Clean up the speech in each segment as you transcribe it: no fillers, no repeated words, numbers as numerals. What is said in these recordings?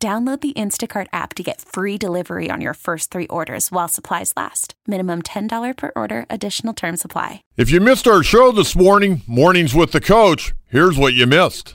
Download the Instacart app to get free delivery on your first three orders while supplies last. Minimum $10 per order. Additional terms apply. If you missed our show this morning, Mornings with the Coach, here's what you missed.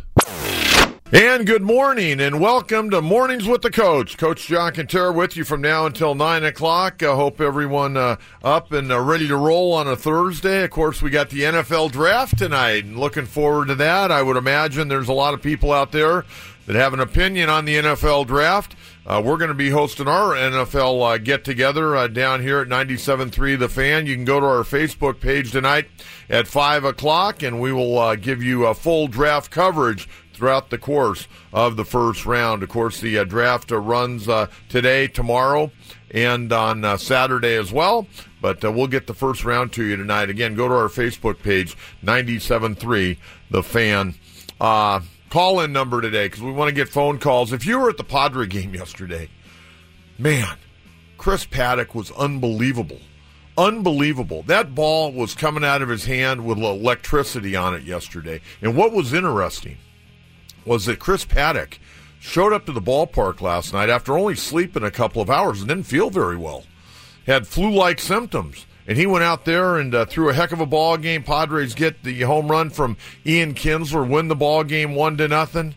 And good morning and welcome to Mornings with the Coach. Coach John Cantera with you from now until 9 o'clock. I hope everyone up and ready to roll on a Thursday. Of course, we got the NFL draft tonight. Looking forward to that. I would imagine there's a lot of people out there that have an opinion on the NFL draft. We're going to be hosting our NFL get-together down here at 97.3 The Fan. You can go to our Facebook page tonight at 5 o'clock, and we will give you a full draft coverage throughout the course of the first round. Of course, the draft runs today, tomorrow, and on Saturday as well. But we'll get the first round to you tonight. Again, go to our Facebook page, 97.3 The Fan. Call-in number today because we want to get phone calls. If you were at the Padre game yesterday, man, Chris Paddock was unbelievable. Unbelievable. That ball was coming out of his hand with electricity on it yesterday. And what was interesting was that Chris Paddock showed up to the ballpark last night after only sleeping a couple of hours and didn't feel very well. Had flu-like symptoms. And he went out there and threw a heck of a ball game. Padres get the home run from Ian Kinsler, win the ball game 1-0.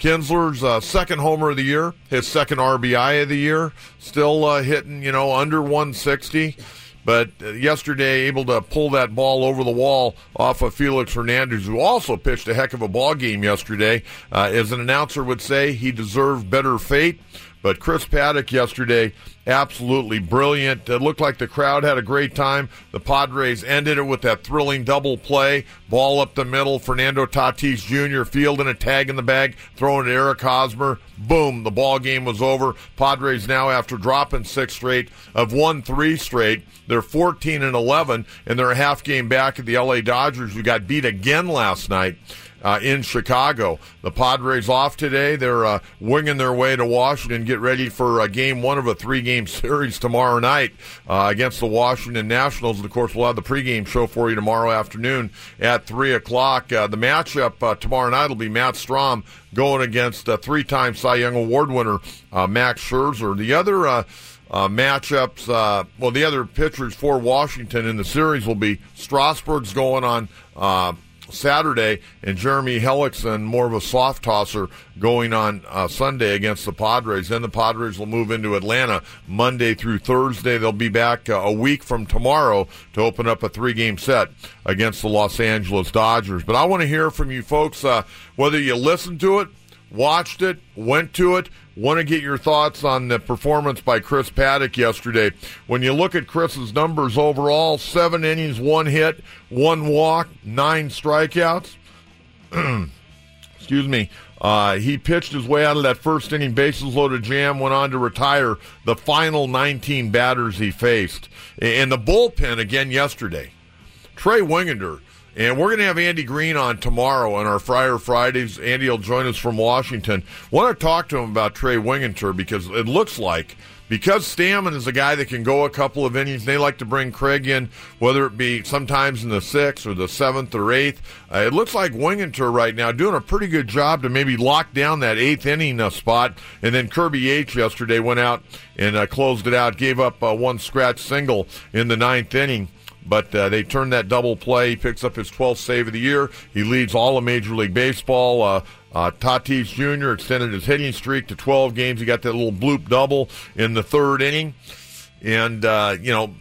Kinsler's second homer of the year, his second RBI of the year, still hitting, under 160. But yesterday, able to pull that ball over the wall off of Felix Hernandez, who also pitched a heck of a ball game yesterday. As an announcer would say, he deserved better fate. But Chris Paddock yesterday, absolutely brilliant. It looked like the crowd had a great time. The Padres ended it with that thrilling double play. Ball up the middle. Fernando Tatis Jr. fielding a tag in the bag, throwing to Eric Hosmer. Boom, the ball game was over. Padres now, after dropping six straight, have won three straight. They're 14-11, and they're a half game back at the LA Dodgers, who got beat again last night. In Chicago. The Padres off today. They're winging their way to Washington, get ready for game one of a three-game series tomorrow night against the Washington Nationals. And, of course, we'll have the pregame show for you tomorrow afternoon at 3 o'clock. The matchup tomorrow night will be Matt Strom going against three-time Cy Young Award winner Max Scherzer. The other matchups, the other pitchers for Washington in the series will be Strasburg's going on Saturday, and Jeremy Hellickson, more of a soft tosser, going on Sunday against the Padres. Then the Padres will move into Atlanta Monday through Thursday. They'll be back a week from tomorrow to open up a three-game set against the Los Angeles Dodgers. But I want to hear from you folks, whether you listened to it, watched it, went to it, want to get your thoughts on the performance by Chris Paddock yesterday. When you look at Chris's numbers overall, 7 innings, 1 hit, 1 walk, 9 strikeouts. Excuse me. He pitched his way out of that first inning bases loaded jam, went on to retire the final 19 batters he faced. And the bullpen again yesterday. Trey Wingenter. And we're going to have Andy Green on tomorrow on our Friar Fridays. Andy will join us from Washington. I want to talk to him about Trey Wingenter because it looks like, because Stammen is a guy that can go a couple of innings, they like to bring Craig in, whether it be sometimes in the 6th or the 7th or 8th. It looks like Wingenter right now doing a pretty good job to maybe lock down that 8th inning spot. And then Kirby Yates yesterday went out and closed it out, gave up one scratch single in the 9th inning. But they turned that double play. He picks up his 12th save of the year. He leads all of Major League Baseball. Tatis Jr. extended his hitting streak to 12 games. He got that little bloop double in the third inning. And,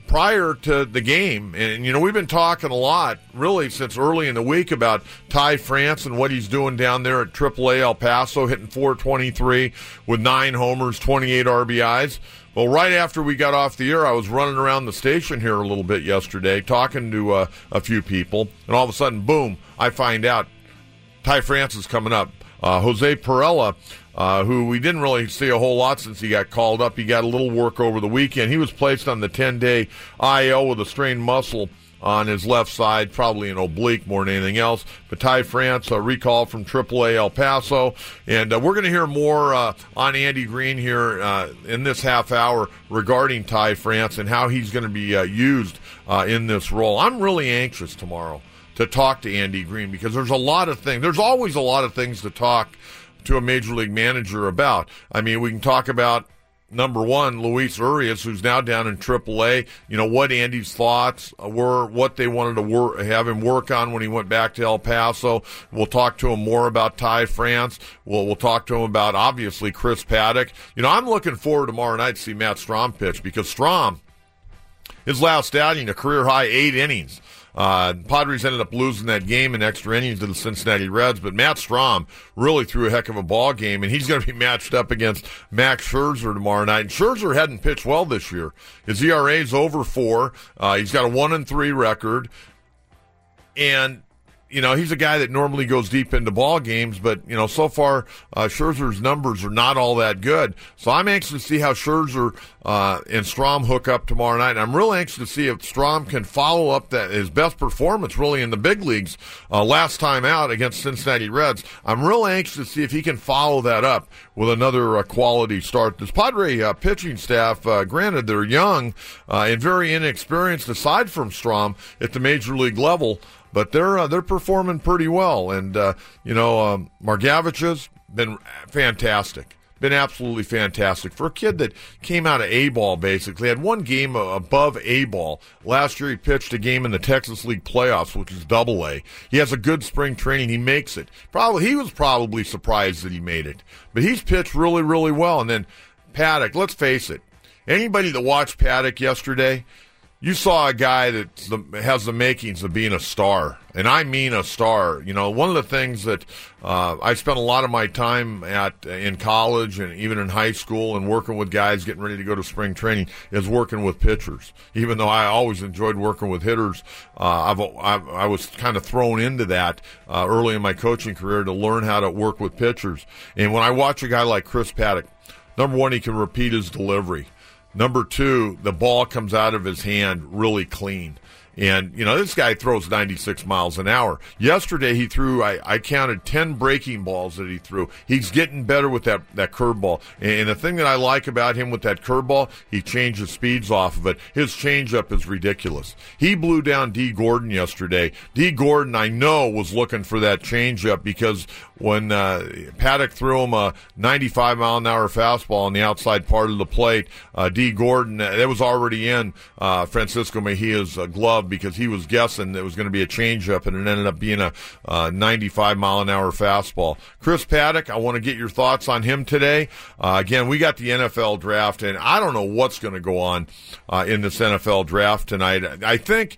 prior to the game, and, we've been talking a lot, really, since early in the week about Ty France and what he's doing down there at AAA El Paso, hitting .423 with 9 homers, 28 RBIs. Well, right after we got off the air, I was running around the station here a little bit yesterday, talking to a few people, and all of a sudden, boom, I find out Ty France is coming up. Jose Perella, who we didn't really see a whole lot since he got called up. He got a little work over the weekend. He was placed on the 10-day IL with a strained muscle on his left side, probably an oblique more than anything else. But Ty France, a recall from AAA El Paso. And we're going to hear more on Andy Green here in this half hour regarding Ty France and how he's going to be used in this role. I'm really anxious tomorrow to talk to Andy Green because there's a lot of things. There's always a lot of things to talk to a major league manager about. I mean, we can talk about, number one, Luis Urias, who's now down in AAA, you know, what Andy's thoughts were, what they wanted to have him work on when he went back to El Paso. We'll talk to him more about Ty France. We'll talk to him about, obviously, Chris Paddock. You know, I'm looking forward tomorrow night to see Matt Strom pitch because Strom, his last outing, a career-high 8 innings. Padres ended up losing that game in extra innings to the Cincinnati Reds, but Matt Strom really threw a heck of a ball game, and he's going to be matched up against Max Scherzer tomorrow night. And Scherzer hadn't pitched well this year. His ERA is over 4. He's got a 1-3 record, and you know he's a guy that normally goes deep into ball games, but you know so far Scherzer's numbers are not all that good. So I'm anxious to see how Scherzer and Strom hook up tomorrow night. And I'm real anxious to see if Strom can follow up that his best performance really in the big leagues last time out against Cincinnati Reds. I'm real anxious to see if he can follow that up with another quality start. This Padre pitching staff, granted they're young and very inexperienced aside from Strom at the major league level. But they're performing pretty well, and you know Margavich has been fantastic, been absolutely fantastic for a kid that came out of A-ball basically. Had one game above A-ball last year. He pitched a game in the Texas League playoffs, which is Double-A. He has a good spring training. He makes it. He was probably surprised that he made it, but he's pitched really, really well. And then Paddock, let's face it, anybody that watched Paddock yesterday. You saw a guy that has the makings of being a star, and I mean a star. You know, one of the things that I spent a lot of my time in college and even in high school and working with guys getting ready to go to spring training is working with pitchers. Even though I always enjoyed working with hitters, I was kind of thrown into that early in my coaching career to learn how to work with pitchers. And when I watch a guy like Chris Paddock, number one, he can repeat his delivery. Number two, the ball comes out of his hand really clean. And, you know, this guy throws 96 miles an hour. Yesterday he threw, I counted 10 breaking balls that he threw. He's getting better with that curveball. And the thing that I like about him with that curveball, he changes speeds off of it. His changeup is ridiculous. He blew down D. Gordon yesterday. D. Gordon, I know, was looking for that changeup because when Paddock threw him a 95-mile-an-hour fastball on the outside part of the plate, D. Gordon, that was already in Francisco Mejia's glove, because he was guessing there was going to be a changeup, and it ended up being a 95-mile-an-hour fastball. Chris Paddock, I want to get your thoughts on him today. Again, we got the NFL draft, and I don't know what's going to go on in this NFL draft tonight. I think,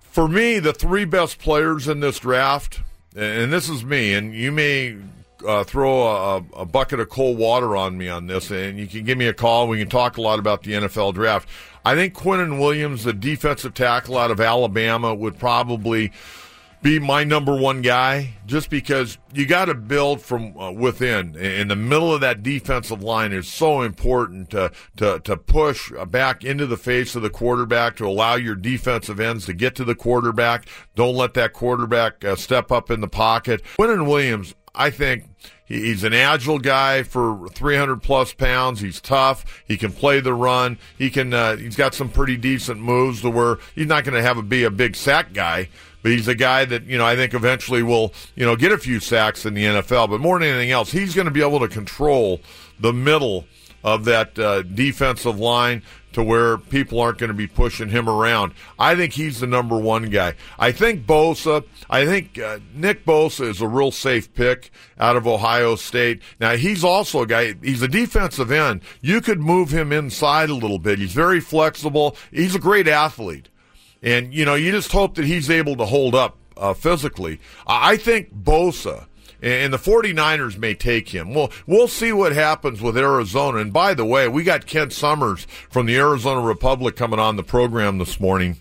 for me, the three best players in this draft, and this is me, and you may throw a bucket of cold water on me on this, and you can give me a call. We can talk a lot about the NFL draft. I think Quinnen Williams, the defensive tackle out of Alabama, would probably be my number one guy just because you got to build from within. In the middle of that defensive line is so important to push back into the face of the quarterback, to allow your defensive ends to get to the quarterback. Don't let that quarterback step up in the pocket. Quinnen Williams, I think he's an agile guy for 300-plus pounds. He's tough. He can play the run. He can. He's got some pretty decent moves to where he's not going to be a big sack guy, but he's a guy that, you know, I think eventually will, you know, get a few sacks in the NFL. But more than anything else, he's going to be able to control the middle of that defensive line to where people aren't going to be pushing him around. I think he's the number one guy. I think Nick Bosa is a real safe pick out of Ohio State. Now, he's also a guy, he's a defensive end. You could move him inside a little bit. He's very flexible. He's a great athlete. And, you know, you just hope that he's able to hold up physically. I think Bosa, and the 49ers may take him. Well, we'll see what happens with Arizona. And by the way, we got Kent Summers from the Arizona Republic coming on the program this morning.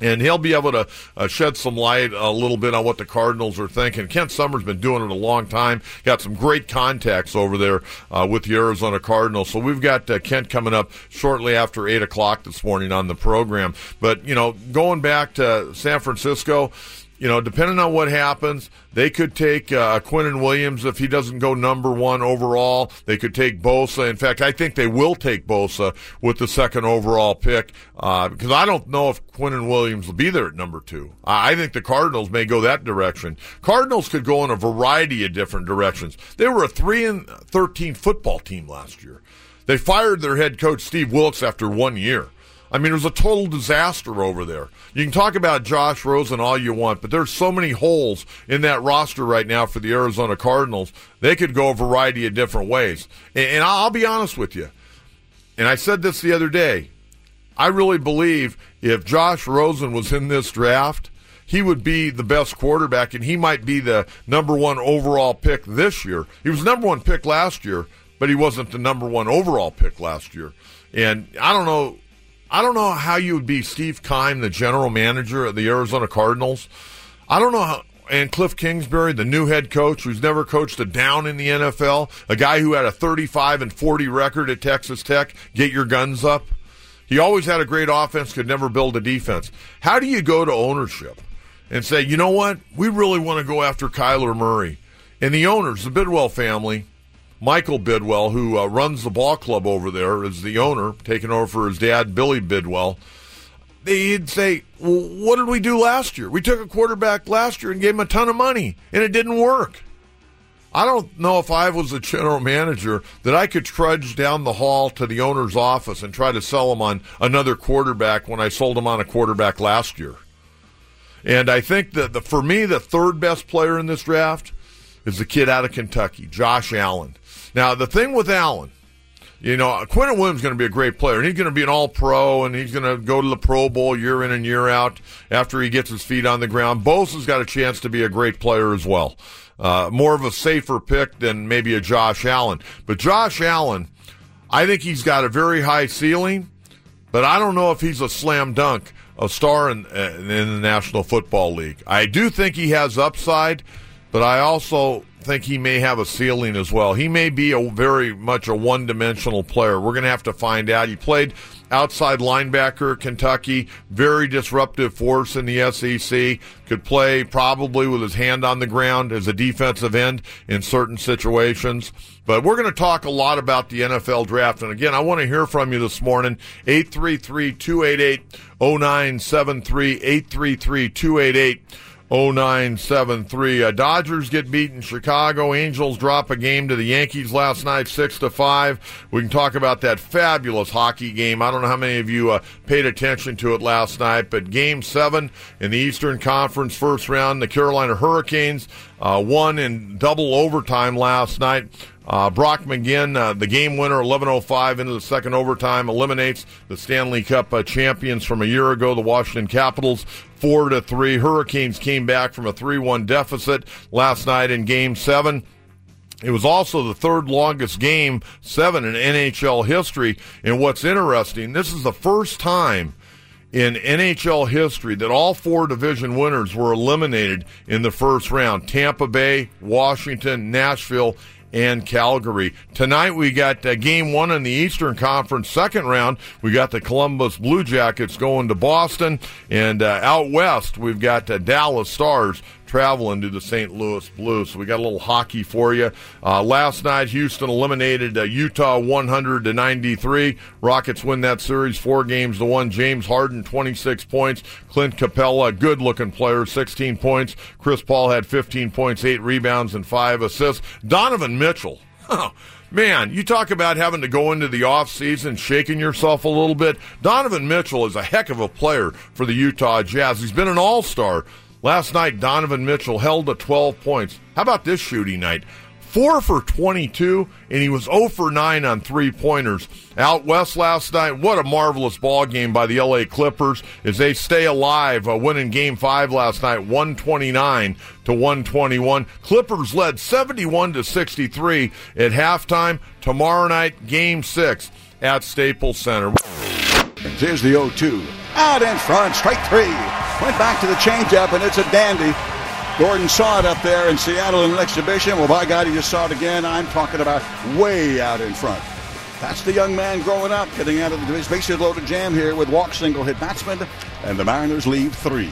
And he'll be able to shed some light a little bit on what the Cardinals are thinking. Kent Summer's been doing it a long time. Got some great contacts over there with the Arizona Cardinals. So we've got Kent coming up shortly after 8 o'clock this morning on the program. But, you know, going back to San Francisco, you know, depending on what happens, they could take Quinnen Williams if he doesn't go number one overall. They could take Bosa. In fact, I think they will take Bosa with the second overall pick because I don't know if Quinnen Williams will be there at number two. I think the Cardinals may go that direction. Cardinals could go in a variety of different directions. They were a 3-13 football team last year. They fired their head coach, Steve Wilkes, after 1 year. I mean, it was a total disaster over there. You can talk about Josh Rosen all you want, but there's so many holes in that roster right now for the Arizona Cardinals. They could go a variety of different ways. And I'll be honest with you, and I said this the other day, I really believe if Josh Rosen was in this draft, he would be the best quarterback, and he might be the number one overall pick this year. He was number one pick last year, but he wasn't the number one overall pick last year. And I don't know how you would be Steve Keim, the general manager of the Arizona Cardinals. I don't know how, and Cliff Kingsbury, the new head coach who's never coached a down in the NFL, a guy who had a 35-40 record at Texas Tech, get your guns up. He always had a great offense, could never build a defense. How do you go to ownership and say, you know what, we really want to go after Kyler Murray? And the owners, the Bidwell family, Michael Bidwell, who runs the ball club over there, is the owner, taking over for his dad, Billy Bidwell. He'd say, well, what did we do last year? We took a quarterback last year and gave him a ton of money, and it didn't work. I don't know if I was a general manager that I could trudge down the hall to the owner's office and try to sell him on another quarterback when I sold him on a quarterback last year. And I think that, for me, the third best player in this draft is the kid out of Kentucky, Josh Allen. Now, the thing with Allen, you know, Quinnen Williams is going to be a great player, and he's going to be an all-pro, and he's going to go to the Pro Bowl year in and year out after he gets his feet on the ground. Bosa's got a chance to be a great player as well. More of a safer pick than maybe a Josh Allen. But Josh Allen, I think he's got a very high ceiling, but I don't know if he's a slam dunk, a star in the National Football League. I do think he has upside, but I also think he may have a ceiling as well. He may be a very much a one-dimensional player. We're going to have to find out. He played outside linebacker at Kentucky, very disruptive force in the SEC, could play probably with his hand on the ground as a defensive end in certain situations. But we're going to talk a lot about the NFL draft. And again, I want to hear from you this morning, 833-288-0973, 833-288-0973. Dodgers get beaten. Chicago Angels drop a game to the Yankees last night, 6-5. We can talk about that fabulous hockey game. I don't know how many of you paid attention to it last night, but Game 7 in the Eastern Conference first round, the Carolina Hurricanes won in double overtime last night. Brock McGinn, the game winner, 11:05 into the second overtime, eliminates the Stanley Cup champions from a year ago, the Washington Capitals, 4-3. Hurricanes came back from a 3-1 deficit last night in Game 7. It was also the third longest Game 7 in NHL history. And what's interesting, this is the first time in NHL history that all four division winners were eliminated in the first round. Tampa Bay, Washington, Nashville, and Calgary. Tonight we got Game 1 in the Eastern Conference second round. We got the Columbus Blue Jackets going to Boston. And out west, we've got Dallas Stars traveling to the St. Louis Blues. So we got a little hockey for you. Last night, Houston eliminated Utah 100-93. Rockets win that series 4-1. James Harden, 26 points. Clint Capella, good-looking player, 16 points. Chris Paul had 15 points, 8 rebounds, and 5 assists. Donovan Mitchell. Oh, man, you talk about having to go into the offseason, shaking yourself a little bit. Donovan Mitchell is a heck of a player for the Utah Jazz. He's been an all-star. Last night, Donovan Mitchell held to 12 points. How about this shooting night? 4-for-22, and he was 0-for-9 on three-pointers. Out west last night, what a marvelous ball game by the LA Clippers as they stay alive, winning Game 5 last night, 129-121. Clippers led 71-63 at halftime. Tomorrow night, Game 6 at Staples Center. And here's the 0-2. Out in front, strike three. Went back to the changeup, and it's a dandy. Gordon saw it up there in Seattle in an exhibition. Well, by God, he just saw it again. I'm talking about way out in front. That's the young man growing up, getting out of the bases loaded jam here with walk, single hit batsman, and the Mariners lead three.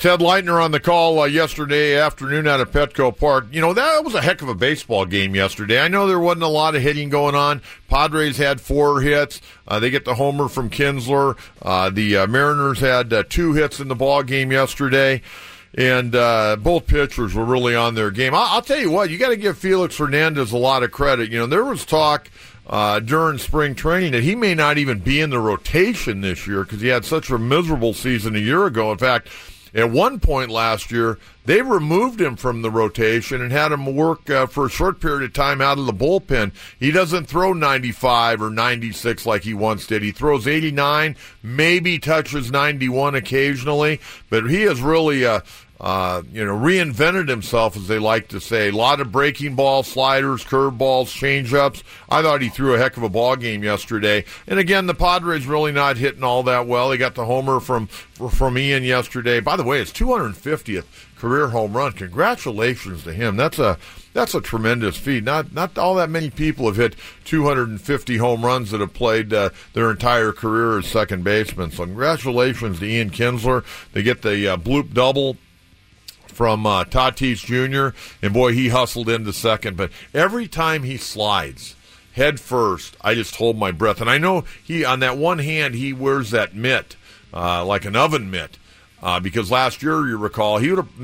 Ted Leitner on the call yesterday afternoon out of Petco Park. You know, that was a heck of a baseball game yesterday. I know there wasn't a lot of hitting going on. Padres had four hits. They get the homer from Kinsler. The Mariners had two hits in the ball game yesterday. And both pitchers were really on their game. I'll tell you what, you got to give Felix Hernandez a lot of credit. You know, there was talk during spring training that he may not even be in the rotation this year because he had such a miserable season a year ago. In fact, at one point last year, they removed him from the rotation and had him work for a short period of time out of the bullpen. He doesn't throw 95 or 96 like he once did. He throws 89, maybe touches 91 occasionally, but he is really reinvented himself, as they like to say. A lot of breaking balls, sliders, curveballs, changeups. I thought he threw a heck of a ball game yesterday. And again, the Padres really not hitting all that well. They got the homer from Ian yesterday. By the way, his 250th career home run. Congratulations to him. That's a tremendous feat. Not all that many people have hit 250 home runs that have played their entire career as second baseman. So congratulations to Ian Kinsler. They get the bloop double from Tatis Jr., and boy, he hustled into second. But every time he slides head first, I just hold my breath. And I know he, on that one hand, he wears that mitt, like an oven mitt, because last year, you recall, he would have,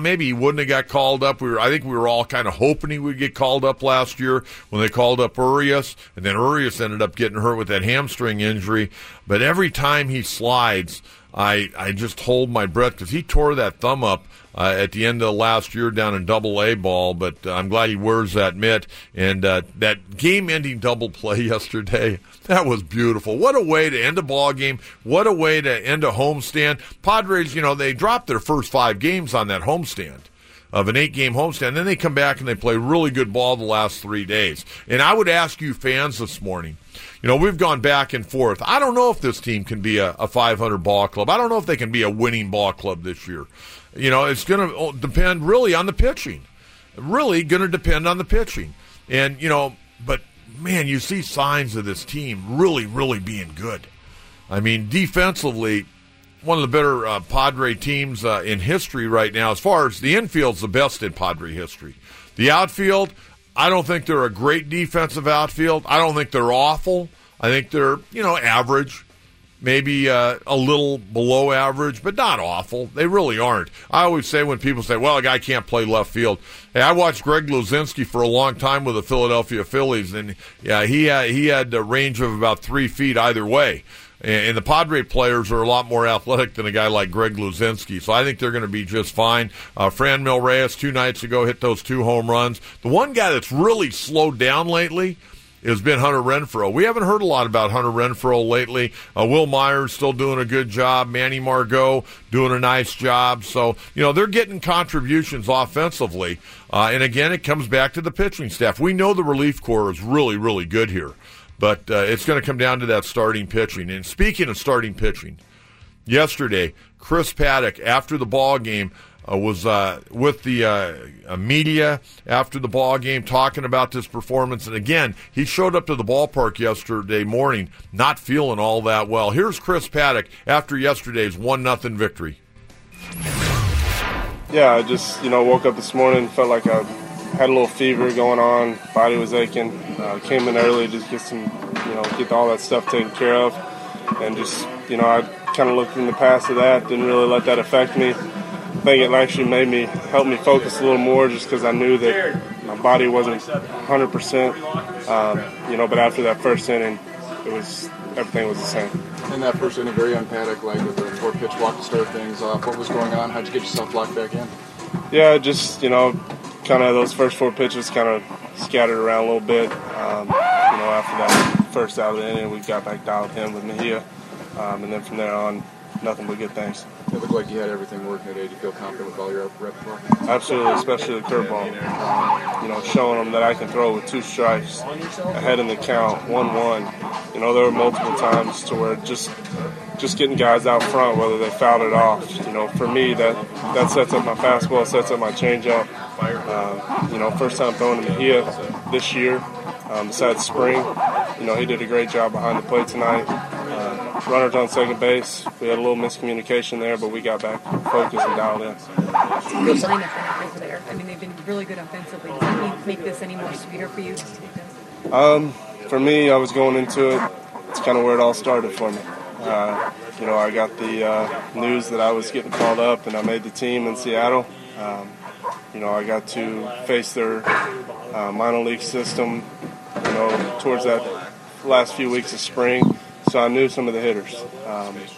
maybe he wouldn't have got called up. I think we were all kind of hoping he would get called up last year when they called up Urias, and then Urias ended up getting hurt with that hamstring injury. But every time he slides, I just hold my breath because he tore that thumb up at the end of last year down in Double-A ball, but I'm glad he wears that mitt. And that game-ending double play yesterday, that was beautiful. What a way to end a ball game. What a way to end a homestand. Padres, you know, they dropped their first five games on that homestand of an 8-game homestand. Then they come back and they play really good ball the last 3 days. And I would ask you fans this morning, you know, we've gone back and forth. I don't know if this team can be a 500 ball club. I don't know if they can be a winning ball club this year. You know, it's going to depend really on the pitching. And, you know, but, man, you see signs of this team really, really being good. I mean, defensively, one of the better Padre teams in history right now. As far as the infield's the best in Padre history. The outfield, I don't think they're a great defensive outfield. I don't think they're awful. I think they're, you know, average. Maybe a little below average, but not awful. They really aren't. I always say when people say, well, a guy can't play left field. Hey, I watched Greg Luzinski for a long time with the Philadelphia Phillies, and yeah, he had a range of about 3 feet either way. And the Padre players are a lot more athletic than a guy like Greg Luzinski. So I think they're going to be just fine. Fran Mil Reyes 2 nights ago hit those 2 home runs. The one guy that's really slowed down lately has been Hunter Renfroe. We haven't heard a lot about Hunter Renfroe lately. Will Myers still doing a good job. Manny Margot doing a nice job. So, you know, they're getting contributions offensively. And, again, it comes back to the pitching staff. We know the relief corps is really, really good here. But it's going to come down to that starting pitching. And speaking of starting pitching, yesterday, Chris Paddock, after the ball game, was with the media after the ball game talking about this performance. And again, he showed up to the ballpark yesterday morning not feeling all that well. Here's Chris Paddock after yesterday's 1-0 victory. Yeah, I just, you know, woke up this morning, felt like I had a little fever going on, body was aching. Came in early to get some, you know, get all that stuff taken care of. And just, you know, I kind of looked in the past of that, didn't really let that affect me. I think it actually made me, help me focus a little more just because I knew that my body wasn't 100%, you know, but after that first inning, it was, everything was the same. And that first inning, very un-Paddock, like with the 4-pitch walk to start things off. What was going on? How'd you get yourself locked back in? Yeah, just, you know, kind of those first 4 pitches kind of scattered around a little bit. You know, after that first out of the inning, we got back dialed in with Mejia, and then from there on, nothing but good things. It looked like you had everything working today. Do you feel confident with all your repertoire? Absolutely, especially the curveball. You know, showing them that I can throw with two strikes ahead in the count, 1-1. You know, there were multiple times to where just getting guys out front, whether they fouled it off. You know, for me, that sets up my fastball, sets up my changeup. You know, first time throwing him here this year, besides spring. You know, he did a great job behind the plate tonight. Runners on second base. We had a little miscommunication there, but we got back focused and dialed in. What's the lineup over there? I mean, they've been really good offensively. Does that make this any more sweeter for you? For me, I was going into it. It's kind of where it all started for me. You know, I got the news that I was getting called up, and I made the team in Seattle. You know, I got to face their minor league system, you know, towards that last few weeks of spring. So I knew some of the hitters.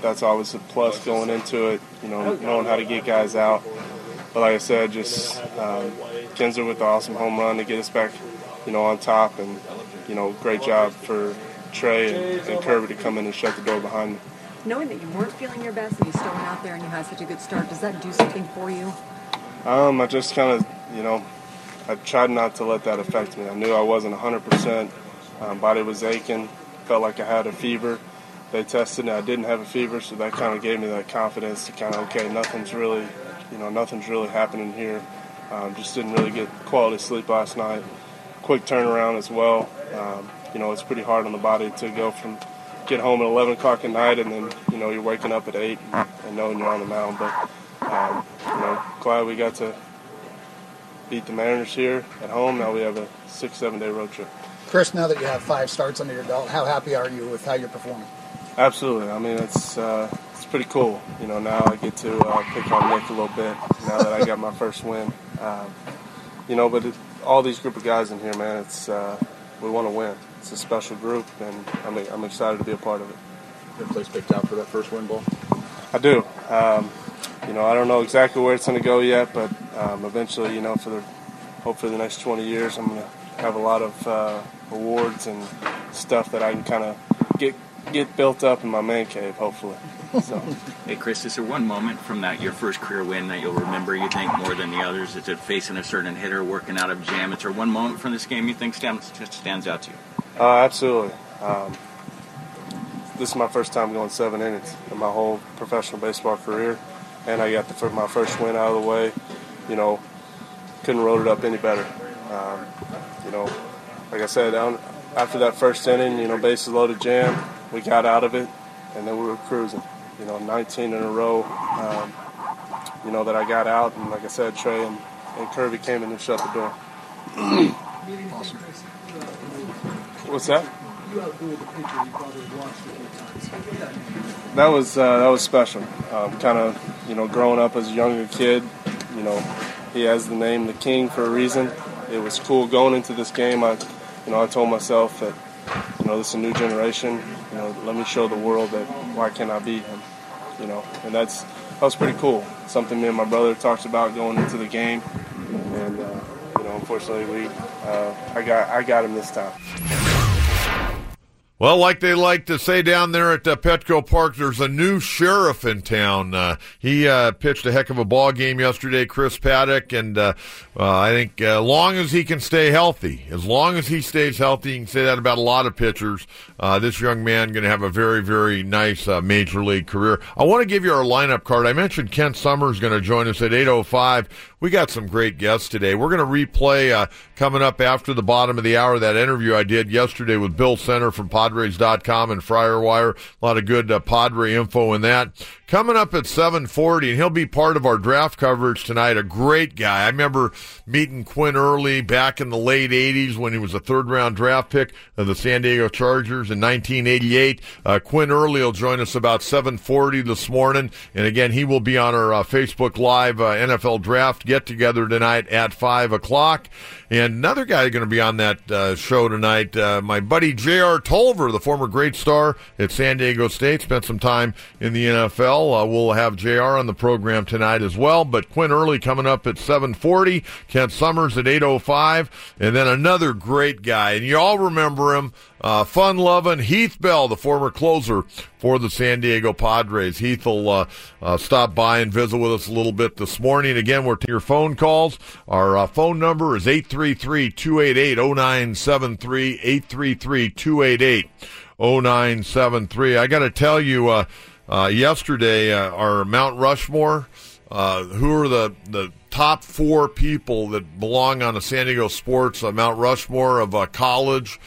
That's always a plus going into it, you know, knowing how to get guys out. But like I said, just Kinsler with the awesome home run to get us back, you know, on top. And, you know, great job for Trey and Kirby to come in and shut the door behind me. Knowing that you weren't feeling your best and you still went out there and you had such a good start, does that do something for you? I just kind of, you know, I tried not to let that affect me. I knew I wasn't 100%. Body was aching. Felt like I had a fever. They tested and I didn't have a fever, so that kind of gave me that confidence to kind of, okay, nothing's really happening here. Just didn't really get quality sleep last night. Quick turnaround as well. You know, it's pretty hard on the body to go from get home at 11 o'clock at night and then, you know, you're waking up at 8 and knowing you're on the mound. But, you know, glad we got to beat the Mariners here at home. Now we have a 6-7 day road trip. Chris, now that you have 5 starts under your belt, how happy are you with how you're performing? Absolutely. I mean, it's pretty cool. You know, now I get to pick on Nick a little bit now that I got my first win. You know, but all these group of guys in here, man, it's we want to win. It's a special group, and I'm excited to be a part of it. Your place picked out for that first win ball? I do. You know, I don't know exactly where it's going to go yet, but eventually, you know, hopefully the next 20 years, I'm going to have a lot of awards and stuff that I can kind of get built up in my man cave, hopefully. So. Hey, Chris, is there one moment from that your first career win that you'll remember, you think, more than the others? Is it facing a certain hitter, working out of jam? Is there one moment from this game you think stands out to you? Absolutely. This is my first time going 7 innings in my whole professional baseball career, and I got my first win out of the way. You know, couldn't road it up any better. You know, like I said, after that first inning, you know, bases loaded jam, we got out of it, and then we were cruising. You know, 19 in a row, you know, that I got out. And like I said, Trey and Kirby came in and shut the door. Awesome. What's that? You outgrew the pitcher you probably watched a few times. That was special. Kind of, you know, growing up as a younger kid, you know, he has the name The King for a reason. It was cool going into this game. I told myself that, you know, this is a new generation. You know, let me show the world that why can't I beat him? You know, and that was pretty cool. Something me and my brother talked about going into the game, and you know, unfortunately, I got him this time. Well, like they like to say down there at Petco Park, there's a new sheriff in town. He pitched a heck of a ball game yesterday, Chris Paddock, and I think as long as he stays healthy, you can say that about a lot of pitchers. This young man going to have a very, very nice major league career. I want to give you our lineup card. I mentioned Kent Summers going to join us at 8:05. We got some great guests today. We're going to replay coming up after the bottom of the hour that interview I did yesterday with Bill Center from Padres.com and FriarWire. A lot of good Padre info in that. Coming up at 7:40, and he'll be part of our draft coverage tonight, a great guy. I remember meeting Quinn Early back in the late 80s when he was a third-round draft pick of the San Diego Chargers in 1988. Quinn Early will join us about 7:40 this morning. And, again, he will be on our Facebook Live NFL Draft get-together tonight at 5 o'clock. And another guy going to be on that show tonight, my buddy J.R. Tolver, the former great star at San Diego State, spent some time in the NFL. We'll have J.R. on the program tonight as well. But Quinn Early coming up at 7:40, Kent Summers at 8:05, and then another great guy. And you all remember him. fun-loving Heath Bell, the former closer for the San Diego Padres. Heath will stop by and visit with us a little bit this morning. Again, we're to your phone calls. Our phone number is 833-288-0973, 833-288-0973. I got to tell you, yesterday, our Mount Rushmore, who are the top four people that belong on a San Diego Sports Mount Rushmore of college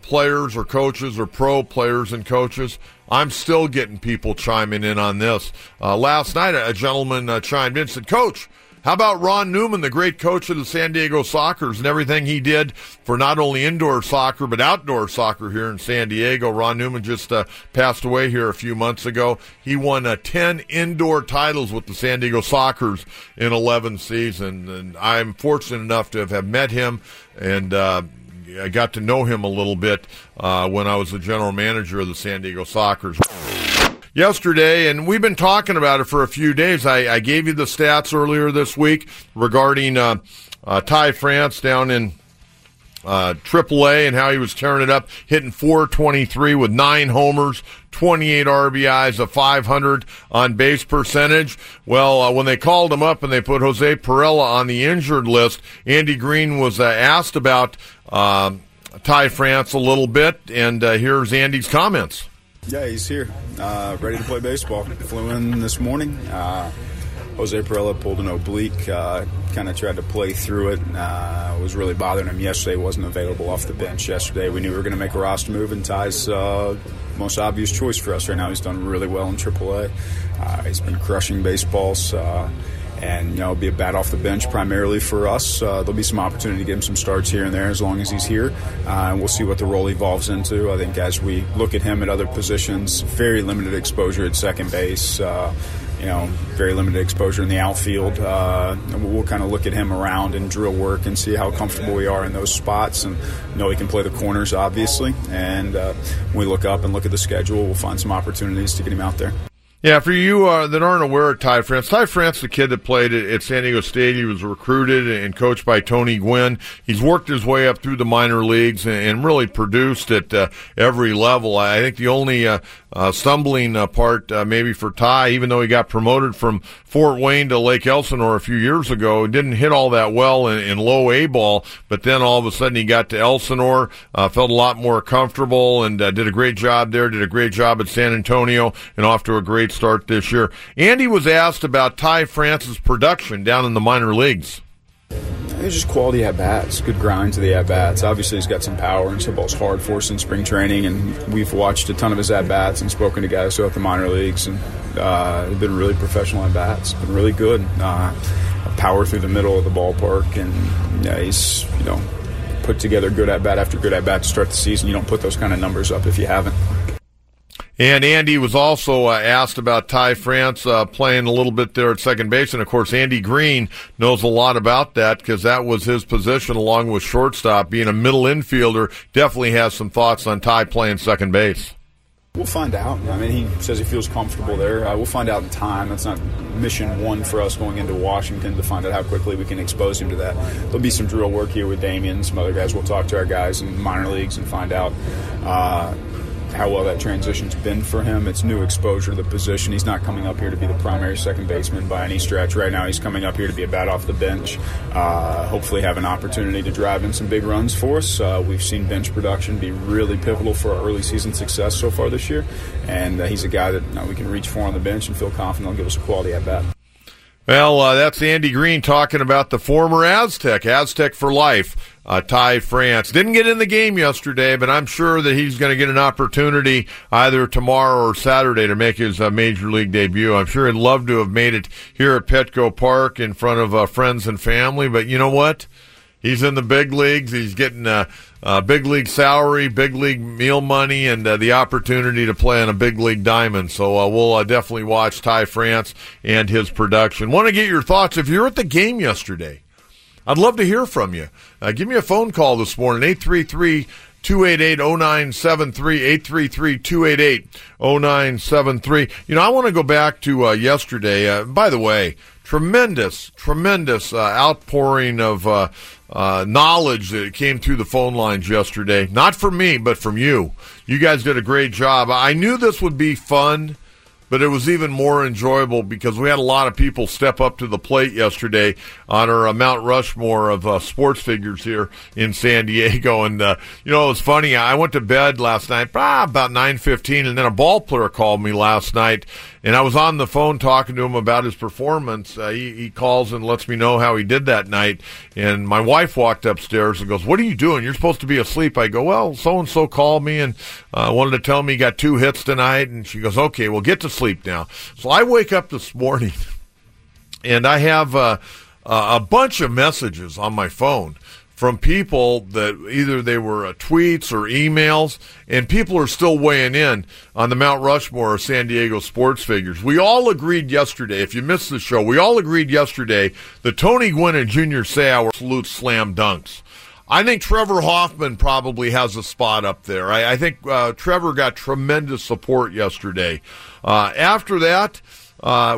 players or coaches or pro players and coaches. I'm still getting people chiming in on this. Last night, a gentleman chimed in and said, Coach, how about Ron Newman, the great coach of the San Diego Sockers, and everything he did for not only indoor soccer but outdoor soccer here in San Diego? Ron Newman just passed away here a few months ago. He won 10 indoor titles with the San Diego Sockers in 11 seasons, and I'm fortunate enough to have met him, and I got to know him a little bit when I was the general manager of the San Diego Sockers. Yesterday, and we've been talking about it for a few days, I gave you the stats earlier this week regarding Ty France down in AAA and how he was tearing it up, hitting .423 with 9 homers, 28 RBIs, a .500 on base percentage. Well, when they called him up and they put Jose Perella on the injured list, Andy Green was asked about Ty France a little bit, and here's Andy's comments. Yeah, he's here, ready to play baseball. Flew in this morning. Jose Perella pulled an oblique, kind of tried to play through it. It was really bothering him yesterday. Wasn't available off the bench yesterday. We knew we were going to make a roster move, and Ty's most obvious choice for us right now. He's done really well in AAA. He's been crushing baseballs. And, you know, it'll be a bat off the bench primarily for us. There'll be some opportunity to give him some starts here and there as long as he's here. And we'll see what the role evolves into. I think as we look at him at other positions, very limited exposure at second base, you know, very limited exposure in the outfield. And we'll kind of look at him around and drill work and see how comfortable we are in those spots. And, you know, he can play the corners, obviously. And when we look up and look at the schedule, we'll find some opportunities to get him out there. Yeah, for you that aren't aware of Ty France, the kid that played at San Diego State, he was recruited and coached by Tony Gwynn. He's worked his way up through the minor leagues and really produced at every level. I think the only stumbling part maybe for Ty, even though he got promoted from Fort Wayne to Lake Elsinore a few years ago, didn't hit all that well in low A ball, but then all of a sudden he got to Elsinore, felt a lot more comfortable, and did a great job there, did a great job at San Antonio, and off to a great start this year. Andy was asked about Ty France's production down in the minor leagues. It's just quality at-bats, good grind to the at-bats. Obviously, he's got some power, and so ball's hard for us in spring training, and we've watched a ton of his at-bats and spoken to guys throughout the minor leagues, and they've been really professional at-bats, been really good. Power through the middle of the ballpark, and yeah, he's, you know, put together good at-bat after good at-bat to start the season. You don't put those kind of numbers up if you haven't. And Andy was also asked about Ty France playing a little bit there at second base. And, of course, Andy Green knows a lot about that because that was his position along with shortstop. Being a middle infielder, definitely has some thoughts on Ty playing second base. We'll find out. I mean, he says he feels comfortable there. We'll find out in time. That's not mission one for us going into Washington to find out how quickly we can expose him to that. There'll be some drill work here with Damien, some other guys. We'll talk to our guys in minor leagues and find out how well that transition's been for him. It's new exposure to the position. He's not coming up here to be the primary second baseman by any stretch. Right now he's coming up here to be a bat off the bench, hopefully have an opportunity to drive in some big runs for us. We've seen bench production be really pivotal for our early season success so far this year, and he's a guy that we can reach for on the bench and feel confident he'll give us a quality at-bat. Well, that's Andy Green talking about the former Aztec for life, Ty France. Didn't get in the game yesterday, but I'm sure that he's going to get an opportunity either tomorrow or Saturday to make his major league debut. I'm sure he'd love to have made it here at Petco Park in front of friends and family, but you know what? He's in the big leagues. He's getting big league salary, big league meal money, and the opportunity to play on a big league diamond. So we'll definitely watch Ty France and his production. Want to get your thoughts. If you were at the game yesterday, I'd love to hear from you. Give me a phone call this morning, 833-288-0973, 833-288-0973. You know, I want to go back to yesterday. By the way, tremendous outpouring of knowledge that came through the phone lines yesterday. Not from me, but from you. You guys did a great job. I knew this would be fun, but it was even more enjoyable because we had a lot of people step up to the plate yesterday on our Mount Rushmore of sports figures here in San Diego. And, you know, it was funny. I went to bed last night, about 9:15, and then a ball player called me last night. And I was on the phone talking to him about his performance. He calls and lets me know how he did that night. And my wife walked upstairs and goes, "What are you doing? You're supposed to be asleep." I go, "Well, so-and-so called me and wanted to tell me he got 2 hits tonight." And she goes, "Okay, well, get to sleep now." So I wake up this morning, and I have a bunch of messages on my phone from people that either they were tweets or emails, and people are still weighing in on the Mount Rushmore of San Diego sports figures. We all agreed yesterday, if you missed the show, we all agreed yesterday that Tony Gwynn Jr. Seau were absolute slam dunks. I think Trevor Hoffman probably has a spot up there. I think Trevor got tremendous support yesterday. After that,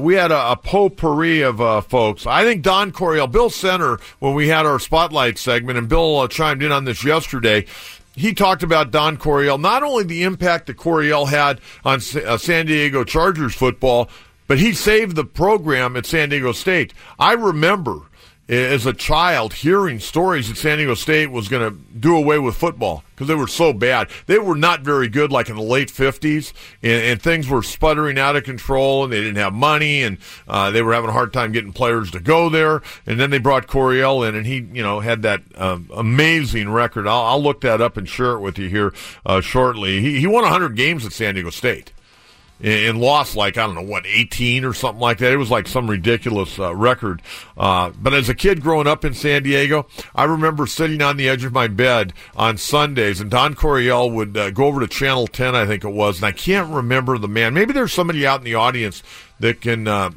we had a potpourri of folks. I think Don Coryell, Bill Center, when we had our spotlight segment, and Bill chimed in on this yesterday, he talked about Don Coryell, not only the impact that Coryell had on San Diego Chargers football, but he saved the program at San Diego State. I remember as a child hearing stories that San Diego State was going to do away with football because they were so bad. They were not very good like in the late 50s, and things were sputtering out of control, and they didn't have money, and they were having a hard time getting players to go there. And then they brought Coryell in, and he had that amazing record. I'll look that up and share it with you here shortly. He won 100 games at San Diego State and lost, 18 or something like that. It was like some ridiculous record. But as a kid growing up in San Diego, I remember sitting on the edge of my bed on Sundays, and Don Coryell would go over to Channel 10, I think it was, and I can't remember the man. Maybe there's somebody out in the audience that can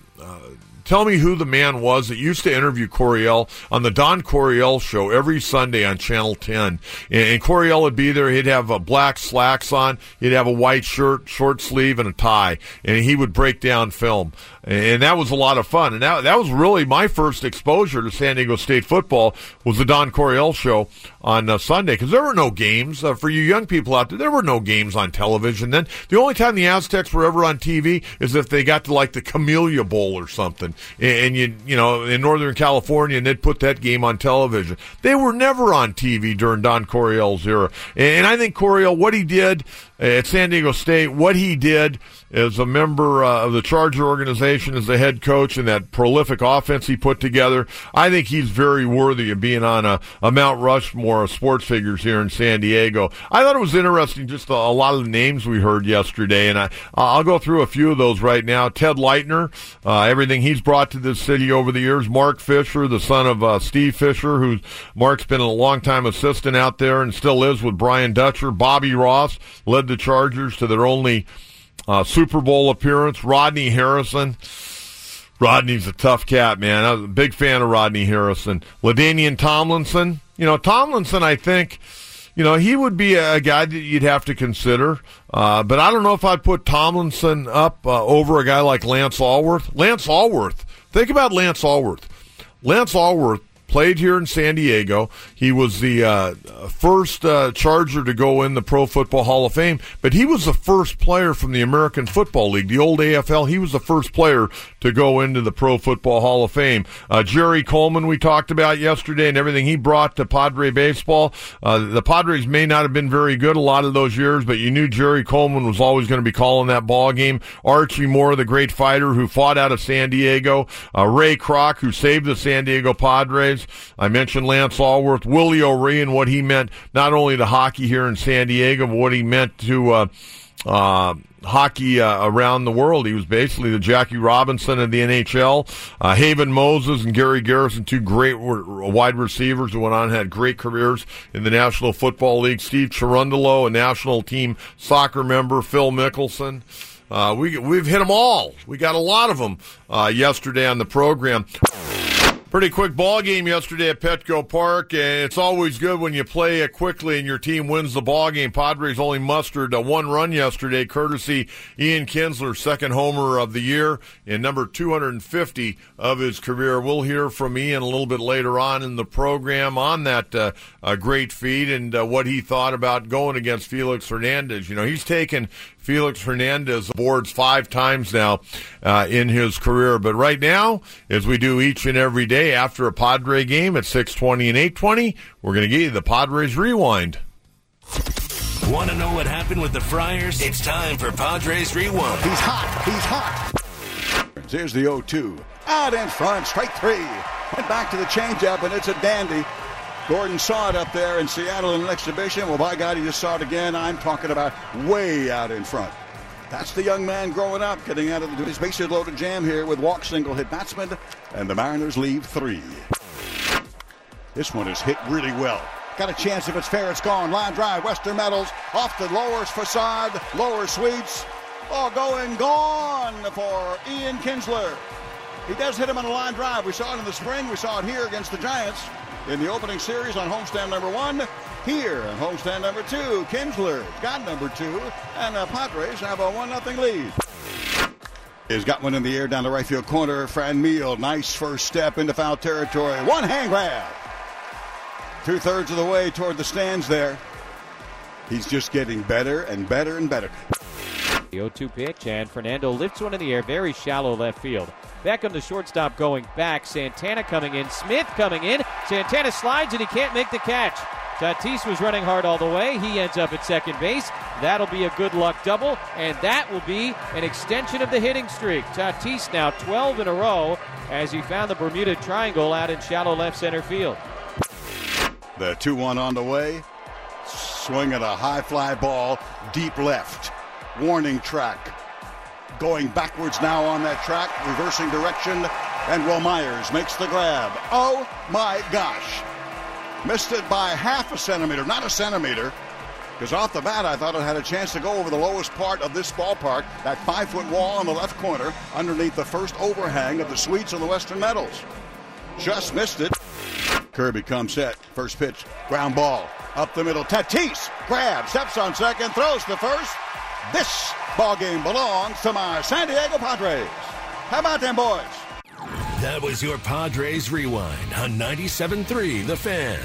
tell me who the man was that used to interview Coryell on the Don Coryell Show every Sunday on Channel 10. And Coryell would be there. He'd have black slacks on. He'd have a white shirt, short sleeve, and a tie. And he would break down film. And that was a lot of fun. And that was really my first exposure to San Diego State football was the Don Coryell Show on Sunday. Because there were no games. For you young people out there, there were no games on television then. The only time the Aztecs were ever on TV is if they got to, the Camellia Bowl or something. And in Northern California, and they'd put that game on television. They were never on TV during Don Coryell's era. And I think Coryell, what he did at San Diego State, what he did as a member of the Charger organization, as the head coach, and that prolific offense he put together, I think he's very worthy of being on a Mount Rushmore of sports figures here in San Diego. I thought it was interesting, just a lot of the names we heard yesterday, and I'll go through a few of those right now. Ted Leitner, everything he's brought to this city over the years. Mark Fisher, the son of Steve Fisher, who Mark's been a long-time assistant out there and still is with Brian Dutcher. Bobby Ross led the Chargers to their only Super Bowl appearance. Rodney Harrison. Rodney's a tough cat, man. I was a big fan of Rodney Harrison. LaDainian Tomlinson. Tomlinson, I think, he would be a guy that you'd have to consider. But I don't know if I'd put Tomlinson up over a guy like Lance Alworth. Lance Alworth. Think about Lance Alworth. Lance Alworth played here in San Diego. He was the first Charger to go in the Pro Football Hall of Fame, but he was the first player from the American Football League, the old AFL. He was the first player to go into the Pro Football Hall of Fame. Jerry Coleman we talked about yesterday and everything he brought to Padre baseball. The Padres may not have been very good a lot of those years, but you knew Jerry Coleman was always going to be calling that ball game. Archie Moore, the great fighter who fought out of San Diego. Ray Kroc, who saved the San Diego Padres. I mentioned Lance Alworth, Willie O'Ree, and what he meant not only to hockey here in San Diego, but what he meant to hockey around the world. He was basically the Jackie Robinson of the NHL. Haven Moses and Gary Garrison, two great wide receivers who went on and had great careers in the National Football League. Steve Cherundolo, a national team soccer member. Phil Mickelson. We've hit them all. We got a lot of them yesterday on the program. Pretty quick ball game yesterday at Petco Park, and it's always good when you play it quickly and your team wins the ball game. Padres only mustered one run yesterday, courtesy Ian Kinsler, second homer of the year and number 250 of his career. We'll hear from Ian a little bit later on in the program on that great feat and what he thought about going against Felix Hernandez. You know, he's taken Felix Hernandez boards five times now in his career. But right now, as we do each and every day after a Padre game at 6:20 and 8:20, we're going to give you the Padres Rewind. Want to know what happened with the Friars? It's time for Padres Rewind. He's hot. He's hot. There's the 0-2. Out in front. Strike three. Went back to the changeup, and it's a dandy. Gordon saw it up there in Seattle in an exhibition. Well, by God, he just saw it again. I'm talking about way out in front. That's the young man growing up, getting out of his bases loaded jam here with walk, single hit batsman, and the Mariners lead three. This one is hit really well. Got a chance if it's fair, it's gone. Line drive, Western Metals, off the lower facade, lower suites. Oh, going gone for Ian Kinsler. He does hit him on a line drive. We saw it in the spring. We saw it here against the Giants. In the opening series on homestand number one, here on homestand number two, Kinsler got number two, and the Padres have a 1-0 lead. He's got one in the air down the right field corner. Fran Meal, nice first step into foul territory. One hand grab. Two-thirds of the way toward the stands there. He's just getting better and better and better. The 0-2 pitch, and Fernando lifts one in the air, very shallow left field. Beckham, the shortstop, going back. Santana coming in. Smith coming in. Santana slides, and he can't make the catch. Tatis was running hard all the way. He ends up at second base. That'll be a good luck double, and that will be an extension of the hitting streak. Tatis now 12 in a row as he found the Bermuda Triangle out in shallow left center field. The 2-1 on the way. Swing at a high fly ball, deep left. Warning track. Going backwards now on that track, reversing direction, and Will Myers makes the grab. Oh, my gosh. Missed it by half a centimeter, not a centimeter, because off the bat I thought it had a chance to go over the lowest part of this ballpark, that 5-foot wall on the left corner, underneath the first overhang of the suites on the Western Meadows. Just missed it. Kirby comes set, first pitch, ground ball, up the middle. Tatis grabs, steps on second, throws to first. This ball game belongs to my San Diego Padres. How about them boys? That was your Padres Rewind on 97.3 The Fan.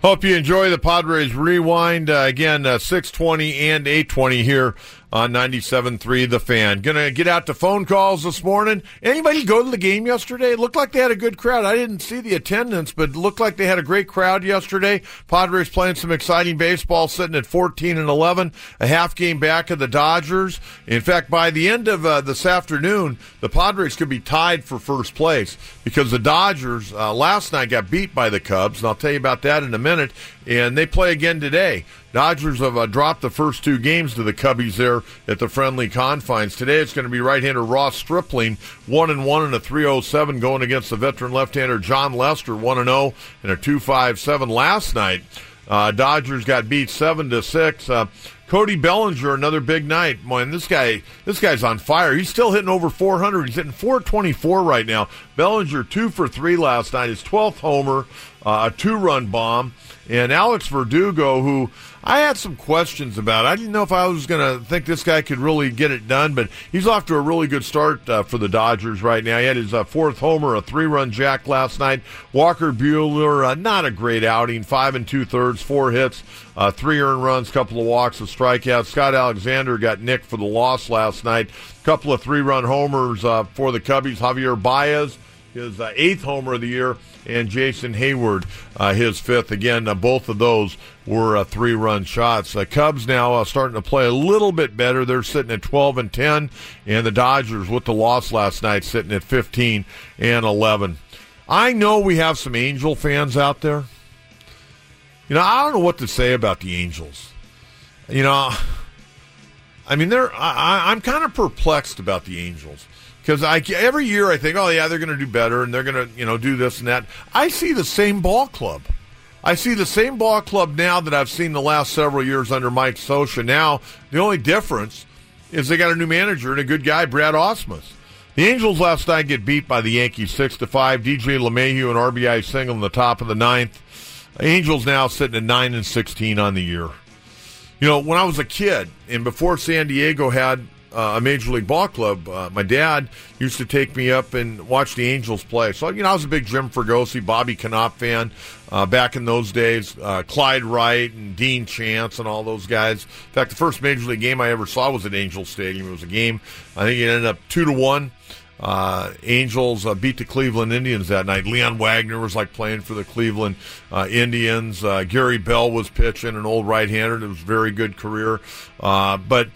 Hope you enjoy the Padres Rewind. Again, 6:20 and 8:20 here on 97.3 The Fan. Going to get out to phone calls this morning. Anybody go to the game yesterday? It looked like they had a good crowd. I didn't see the attendance, but it looked like they had a great crowd yesterday. Padres playing some exciting baseball, sitting at 14 and 11, a half game back of the Dodgers. In fact, by the end of this afternoon, the Padres could be tied for first place because the Dodgers last night got beat by the Cubs, and I'll tell you about that in a minute, and they play again today. Dodgers have dropped the first two games to the Cubbies there at the friendly confines. Today it's going to be right-hander Ross Stripling, 1-1 and a 3.07, going against the veteran left-hander John Lester, 1-0 and a 2.57. Last night, Dodgers got beat 7-6. Cody Bellinger, another big night. Man, this guy's on fire. He's still hitting over 400. He's hitting 424 right now. Bellinger 2 for 3 last night. His 12th homer, a 2-run bomb. And Alex Verdugo, who I had some questions about. I didn't know if I was going to think this guy could really get it done, but he's off to a really good start for the Dodgers right now. He had his 4th homer, a 3-run jack last night. Walker Buehler, not a great outing, 5 2/3, 4 hits, 3 earned runs, couple of walks, a strikeout. Scott Alexander got nicked for the loss last night. Couple of 3-run homers for the Cubbies. Javier Baez, his 8th homer of the year, and Jason Hayward, his 5th. Again, both of those were 3-run shots. The Cubs now starting to play a little bit better. They're sitting at 12 and 10, and the Dodgers, with the loss last night, sitting at 15 and 11. I know we have some Angel fans out there. You know, I don't know what to say about the Angels. You know, I mean, I'm kind of perplexed about the Angels. Because every year I think, oh, yeah, they're going to do better and they're going to, you know, do this and that. I see the same ball club. I see the same ball club now that I've seen the last several years under Mike Scioscia. Now, the only difference is they got a new manager and a good guy, Brad Ausmus. The Angels last night get beat by the Yankees 6-5. DJ LeMahieu an RBI single in the top of the ninth. Angels now sitting at 9-16 on the year. You know, when I was a kid, and before San Diego had a Major League Ball Club, my dad used to take me up and watch the Angels play. So, you know, I was a big Jim Fregosi, Bobby Knopf fan back in those days. Clyde Wright and Dean Chance and all those guys. In fact, the first Major League game I ever saw was at Angel Stadium. It was a game, I think it ended up 2-1. Angels beat the Cleveland Indians that night. Leon Wagner was like playing for the Cleveland Indians. Gary Bell was pitching, an old right-hander. It was a very good career. But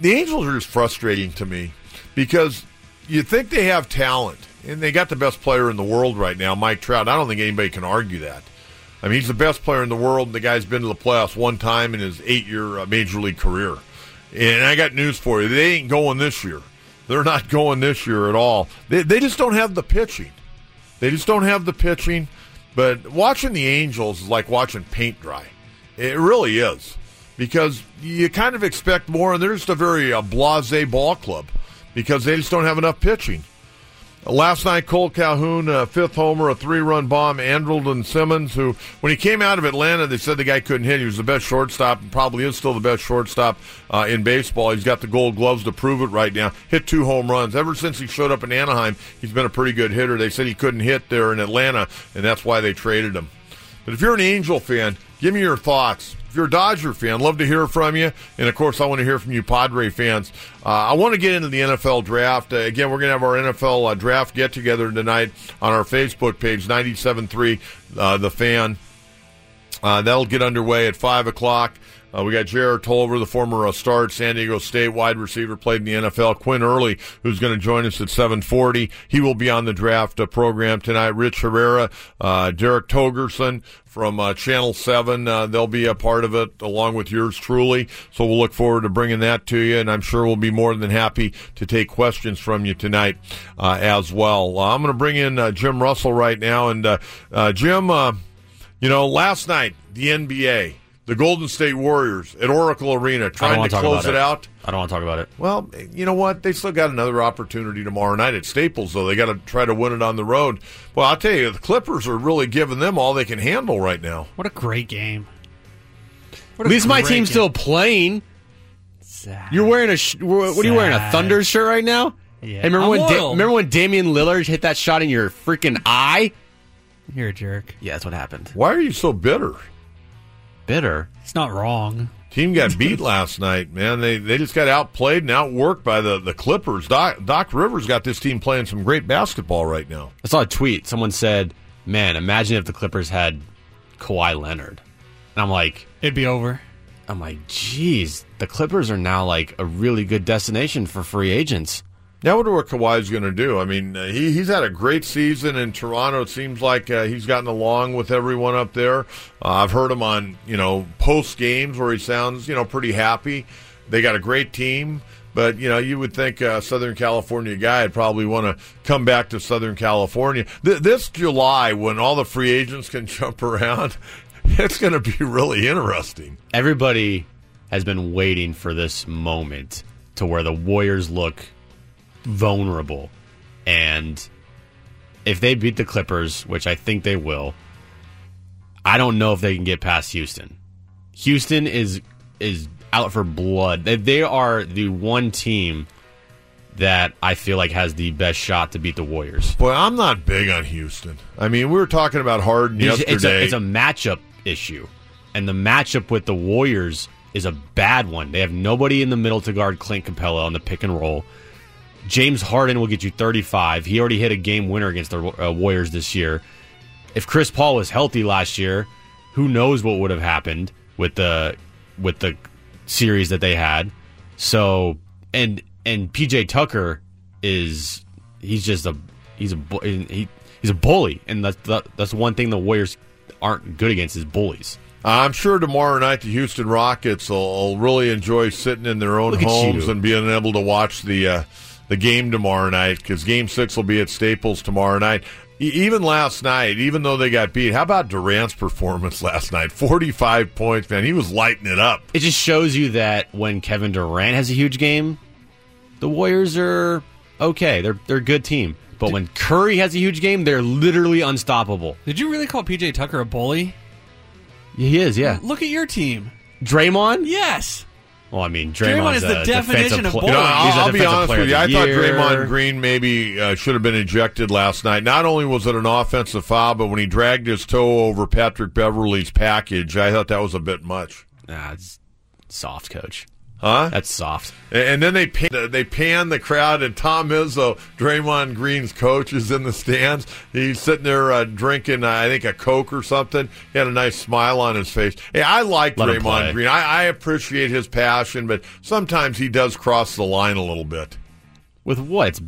the Angels are just frustrating to me because you think they have talent, and they got the best player in the world right now, Mike Trout. I don't think anybody can argue that. I mean, he's the best player in the world, and the guy's been to the playoffs one time in his 8-year Major League career. And I got news for you. They ain't going this year. They're not going this year at all. They just don't have the pitching. They just don't have the pitching. But watching the Angels is like watching paint dry. It really is. Because you kind of expect more, and they're just a very blasé ball club because they just don't have enough pitching. Last night, Cole Calhoun, fifth homer, a three-run bomb. Andrelton Simmons, who, when he came out of Atlanta, they said the guy couldn't hit. He was the best shortstop and probably is still the best shortstop in baseball. He's got the gold gloves to prove it right now. Hit 2 home runs. Ever since he showed up in Anaheim, he's been a pretty good hitter. They said he couldn't hit there in Atlanta, and that's why they traded him. But if you're an Angel fan, give me your thoughts. If you're a Dodger fan, love to hear from you. And, of course, I want to hear from you Padre fans. I want to get into the NFL draft. Again, we're going to have our NFL draft get-together tonight on our Facebook page, 97.3 The Fan. That'll get underway at 5 o'clock. We got J.R. Tolliver, the former star at San Diego State, wide receiver, played in the NFL. Quinn Early, who's going to join us at 7:40. He will be on the draft program tonight. Rich Herrera, Derek Togerson from Channel 7. They'll be a part of it along with yours truly. So we'll look forward to bringing that to you, and I'm sure we'll be more than happy to take questions from you tonight as well. I'm going to bring in Jim Russell right now. And Jim, you know, last night, the NBA, the Golden State Warriors at Oracle Arena trying to close it out. I don't want to talk about it. Well, you know what? They still got another opportunity tomorrow night at Staples, though. They got to try to win it on the road. Well, I'll tell you, the Clippers are really giving them all they can handle right now. What a great game. At least my team's still playing. Sad. You're wearing a what are you wearing, a Thunder shirt right now? Yeah. Hey, remember when Damian Lillard hit that shot in your freaking eye? You're a jerk. Yeah, that's what happened. Why are you so bitter? Bitter. It's not wrong. Team got beat last night, man. They just got outplayed and outworked by the Clippers. Doc Rivers got this team playing some great basketball right now. I saw a tweet. Someone said, man, imagine if the Clippers had Kawhi Leonard. And I'm like, it'd be over. I'm like, geez, the Clippers are now like a really good destination for free agents. Now I wonder what Kawhi's going to do. I mean, he's had a great season in Toronto. It seems like he's gotten along with everyone up there. I've heard him on, you know, post games where he sounds, you know, pretty happy. They got a great team, but you know, you would think a Southern California guy would probably want to come back to Southern California. This July, when all the free agents can jump around, it's going to be really interesting. Everybody has been waiting for this moment to where the Warriors look vulnerable, and if they beat the Clippers, which I think they will, I don't know if they can get past Houston. Houston is out for blood. They are the one team that I feel like has the best shot to beat the Warriors. Boy, I'm not big on Houston. I mean, we were talking about Harden yesterday. It's a matchup issue, and the matchup with the Warriors is a bad one. They have nobody in the middle to guard Clint Capella on the pick and roll. James Harden will get you 35. He already hit a game winner against the Warriors this year. If Chris Paul was healthy last year, who knows what would have happened with the series that they had. So and PJ Tucker is just a bully, and that's one thing the Warriors aren't good against is bullies. I'm sure tomorrow night the Houston Rockets will really enjoy sitting in their own homes and being able to watch the game tomorrow night, because Game 6 will be at Staples tomorrow night. Even last night, even though they got beat, how about Durant's performance last night? 45 points, man. He was lighting it up. It just shows you that when Kevin Durant has a huge game, the Warriors are okay, they're a good team. But when Curry has a huge game, they're literally unstoppable. Did you really call P.J. Tucker a bully? He is, yeah. Look at your team. Draymond? Yes. Well, I mean, Draymond is the definition of bully. You know, I'll be honest with you. I thought Draymond Green maybe should have been ejected last night. Not only was it an offensive foul, but when he dragged his toe over Patrick Beverly's package, I thought that was a bit much. Nah, it's soft, coach. Huh? That's soft. And then they pan the crowd, and Tom Izzo, Draymond Green's coach, is in the stands. He's sitting there drinking, I think, a Coke or something. He had a nice smile on his face. Hey, I like Draymond Green. I appreciate his passion, but sometimes he does cross the line a little bit. With what?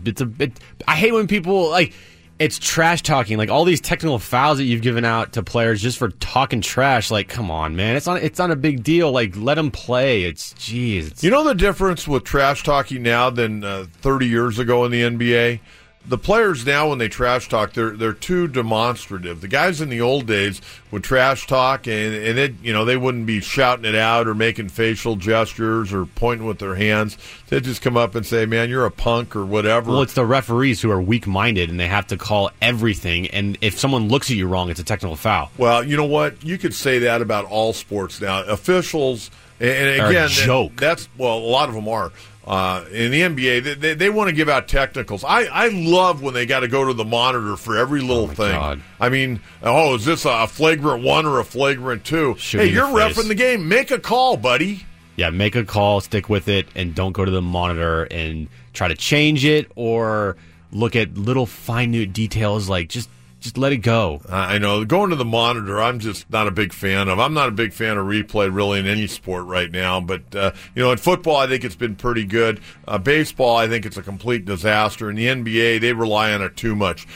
I hate when people, like, it's trash talking. Like, all these technical fouls that you've given out to players just for talking trash. Like, come on, man. It's not a big deal. Like, let them play. You know the difference with trash talking now than 30 years ago in the NBA? The players now, when they trash talk, they're too demonstrative. The guys in the old days would trash talk, and it, you know, they wouldn't be shouting it out or making facial gestures or pointing with their hands. They'd just come up and say, "Man, you're a punk" or whatever. Well, it's the referees who are weak-minded, and they have to call everything. And if someone looks at you wrong, it's a technical foul. Well, you know what? You could say that about all sports now. Officials, and again, a lot of them are. In the NBA, they want to give out technicals. I love when they got to go to the monitor for every little thing. God. I mean, is this a flagrant one or a flagrant two? Hey, you're reffing the game. Make a call, buddy. Yeah, make a call, stick with it, and don't go to the monitor and try to change it or look at little minute details like just let it go. I know. Going to the monitor, I'm just not a big fan of. I'm not a big fan of replay, really, in any sport right now. But, you know, in football, I think it's been pretty good. Baseball, I think it's a complete disaster. In the NBA, they rely on it too much.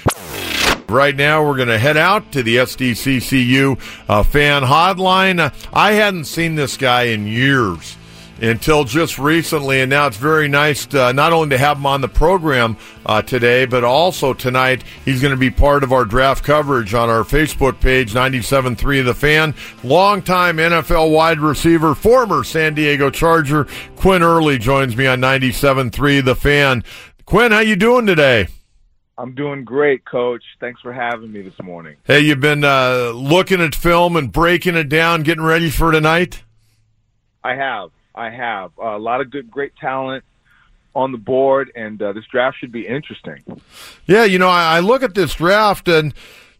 Right now, we're going to head out to the SDCCU fan hotline. I hadn't seen this guy in years until just recently, and now it's very nice to, not only to have him on the program today, but also tonight he's going to be part of our draft coverage on our Facebook page, 97.3 The Fan. Longtime NFL wide receiver, former San Diego Charger, Quinn Early joins me on 97.3 The Fan. Quinn, how you doing today? I'm doing great, Coach. Thanks for having me this morning. Hey, you've been looking at film and breaking it down, getting ready for tonight? I have a lot of great talent on the board, and this draft should be interesting. Yeah, you know, I look at this draft, and,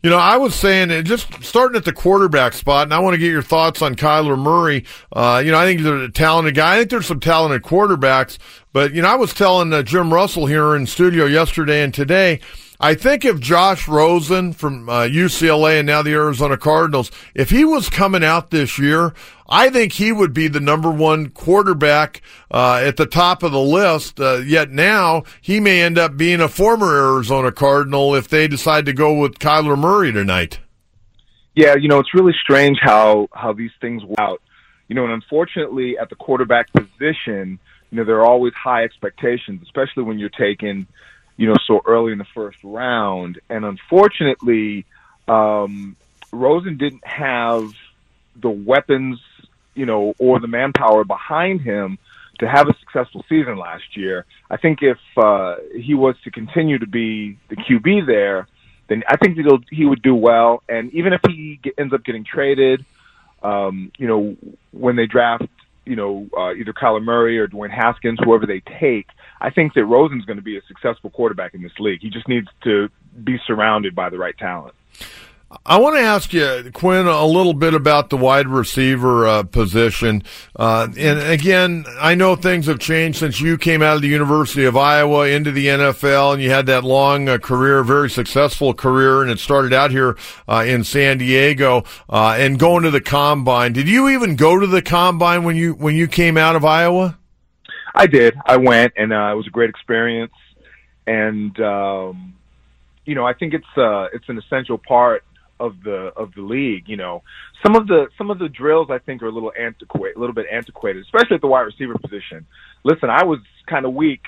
you know, I was saying, and just starting at the quarterback spot, and I want to get your thoughts on Kyler Murray. You know, I think he's a talented guy. I think there's some talented quarterbacks, but, you know, I was telling Jim Russell here in studio yesterday and today, I think if Josh Rosen from UCLA and now the Arizona Cardinals, if he was coming out this year, I think he would be the number one quarterback at the top of the list. Yet now he may end up being a former Arizona Cardinal if they decide to go with Kyler Murray tonight. Yeah, you know, it's really strange how these things work out. You know, and unfortunately at the quarterback position, you know, there are always high expectations, especially when you're taking – you know, so early in the first round. And unfortunately, Rosen didn't have the weapons, you know, or the manpower behind him to have a successful season last year. I think if he was to continue to be the QB there, then I think he would do well. And even if he ends up getting traded, you know, when they draft, you know, either Kyler Murray or Dwayne Haskins, whoever they take, I think that Rosen's going to be a successful quarterback in this league. He just needs to be surrounded by the right talent. I want to ask you, Quinn, a little bit about the wide receiver position. And again, I know things have changed since you came out of the University of Iowa into the NFL, and you had that long career, very successful career, and it started out here in San Diego and going to the Combine. Did you even go to the Combine when you came out of Iowa? I did. I went, and it was a great experience. And, you know, I think it's an essential part of the league. You know, some of the drills I think are a little bit antiquated, especially at the wide receiver position. Listen, I was kind of weak,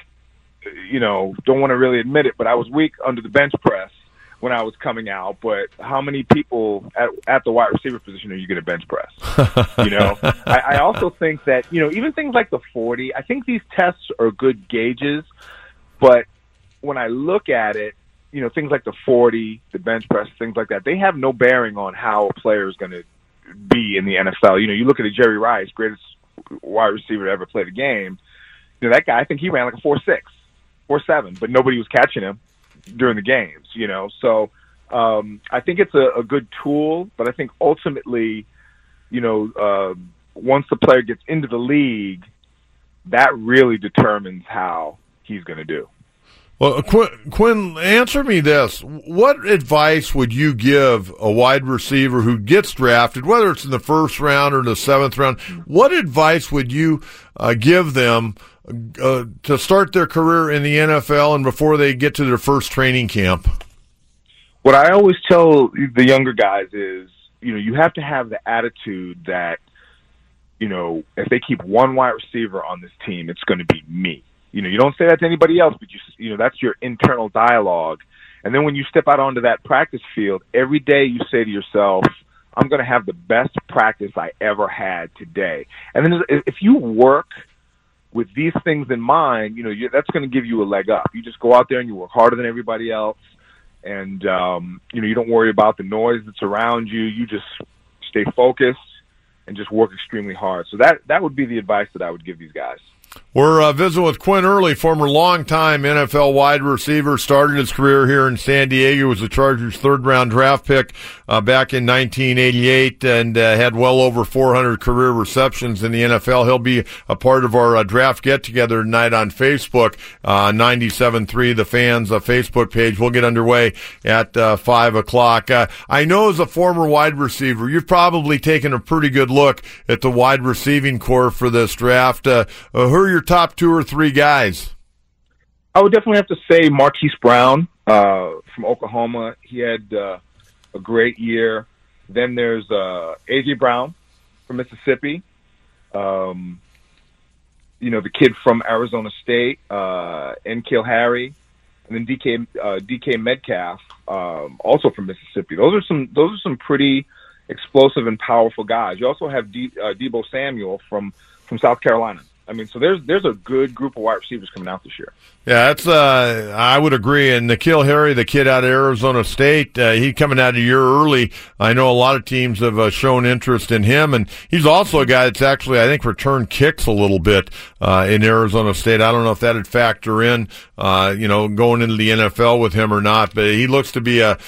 you know, don't want to really admit it, but I was weak under the bench press when I was coming out. But how many people at the wide receiver position are you going to bench press? You know, I also think that, you know, even things like the 40, I think these tests are good gauges, but when I look at it, you know, things like the 40, the bench press, things like that, they have no bearing on how a player is going to be in the NFL. You know, you look at a Jerry Rice, greatest wide receiver to ever play the game. You know, that guy, I think he ran like a 4.6, 4.7, but nobody was catching him during the games, you know. So I think it's a good tool, but I think ultimately, you know, once the player gets into the league, that really determines how he's going to do. Well, Quinn, answer me this. What advice would you give a wide receiver who gets drafted, whether it's in the first round or the seventh round, what advice would you give them to start their career in the NFL and before they get to their first training camp? What I always tell the younger guys is, you know, you have to have the attitude that, you know, if they keep one wide receiver on this team, it's going to be me. You know, you don't say that to anybody else, but you know, that's your internal dialogue. And then when you step out onto that practice field, every day you say to yourself, I'm going to have the best practice I ever had today. And then if you work with these things in mind, you know, that's going to give you a leg up. You just go out there and you work harder than everybody else. And, you know, you don't worry about the noise that's around you. You just stay focused and just work extremely hard. So that would be the advice that I would give these guys. We're visiting with Quinn Early, former longtime NFL wide receiver, started his career here in San Diego, was the Chargers' third-round draft pick back in 1988, and had well over 400 career receptions in the NFL. He'll be a part of our draft get-together tonight on Facebook, 97.3, the Fan's Facebook page. We'll get underway at 5 o'clock. I know as a former wide receiver, you've probably taken a pretty good look at the wide receiving core for this draft. Who are your top two or three guys? I would definitely have to say Marquise Brown from Oklahoma. He had a great year. Then there's A.J. Brown from Mississippi. You know, the kid from Arizona State, N'Keal Harry, and then DK Metcalf, also from Mississippi. Those are some pretty explosive and powerful guys. You also have Debo Samuel from South Carolina. I mean, so there's a good group of wide receivers coming out this year. Yeah, that's I would agree. And N'Keal Harry, the kid out of Arizona State, he coming out a year early. I know a lot of teams have shown interest in him, and he's also a guy that's actually, I think, returned kicks a little bit in Arizona State. I don't know if that would factor in, you know, going into the NFL with him or not, but he looks to be a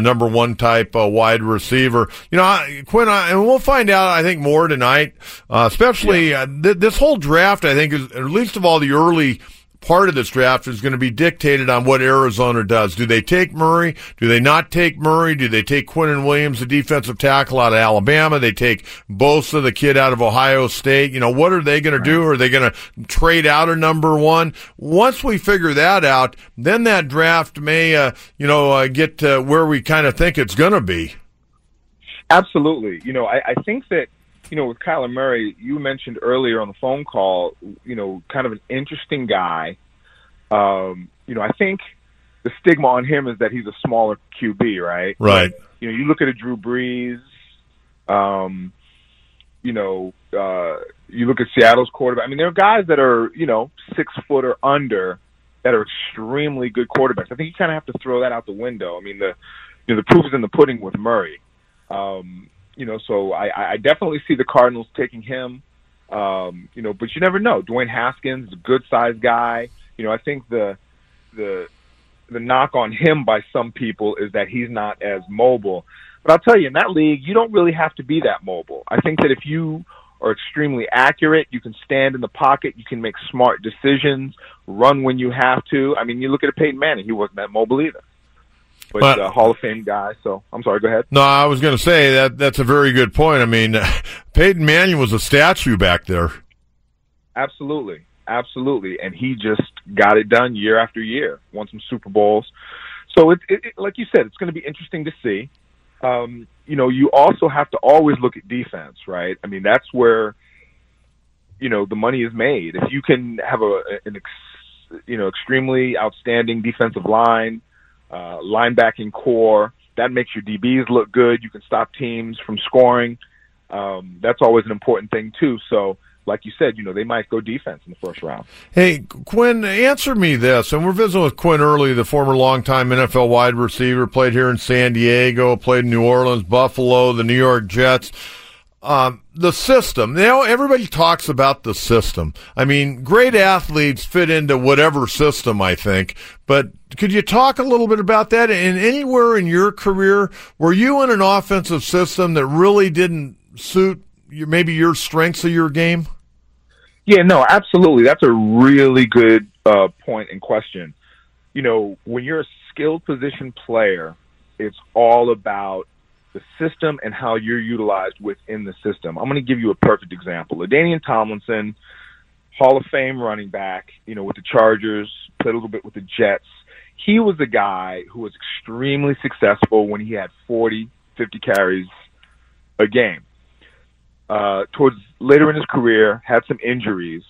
number one type wide receiver. You know, Quinn, and we'll find out, I think, more tonight, especially this whole draft, I think, is, at least of all the early part of this draft is going to be dictated on what Arizona does. Do they take Murray? Do they not take Murray? Do they take Quinnen Williams, the defensive tackle out of Alabama? They take Bosa, the kid out of Ohio State. You know, what are they going to do? Are they going to trade out a number one? Once we figure that out, then that draft may, get to where we kind of think it's going to be. Absolutely. You know, I think that, you know, with Kyler Murray, you mentioned earlier on the phone call, you know, kind of an interesting guy. You know, I think the stigma on him is that he's a smaller QB, right? Right. But, you know, you look at a Drew Brees, you look at Seattle's quarterback. I mean, there are guys that are, you know, 6 foot or under that are extremely good quarterbacks. I think you kind of have to throw that out the window. I mean, the proof is in the pudding with Murray. You know, so I definitely see the Cardinals taking him, you know, but you never know. Dwayne Haskins is a good-sized guy. You know, I think the knock on him by some people is that he's not as mobile. But I'll tell you, in that league, you don't really have to be that mobile. I think that if you are extremely accurate, you can stand in the pocket, you can make smart decisions, run when you have to. I mean, you look at Peyton Manning, he wasn't that mobile either. But Hall of Fame guy, so I'm sorry, go ahead. No, I was going to say that's a very good point. I mean, Peyton Manning was a statue back there. Absolutely, absolutely. And he just got it done year after year, won some Super Bowls. So, it like you said, it's going to be interesting to see. You know, you also have to always look at defense, right? I mean, that's where, you know, the money is made. If you can have an extremely outstanding defensive line, linebacking core, that makes your DBs look good. You can stop teams from scoring. That's always an important thing too. So like you said, you know, they might go defense in the first round. Hey, Quinn, answer me this. And we're visiting with Quinn Early, the former longtime NFL wide receiver, played here in San Diego, played in New Orleans, Buffalo, the New York Jets. The system. You know, everybody talks about the system. I mean, great athletes fit into whatever system, I think. But could you talk a little bit about that? And anywhere in your career, were you in an offensive system that really didn't suit maybe your strengths of your game? Yeah, no, absolutely. That's a really good point and question. You know, when you're a skilled position player, it's all about the system and how you're utilized within the system. I'm going to give you a perfect example. LaDainian Tomlinson, Hall of Fame running back, you know, with the Chargers, played a little bit with the Jets. He was a guy who was extremely successful when he had 40, 50 carries a game. Towards later in his career, had some injuries.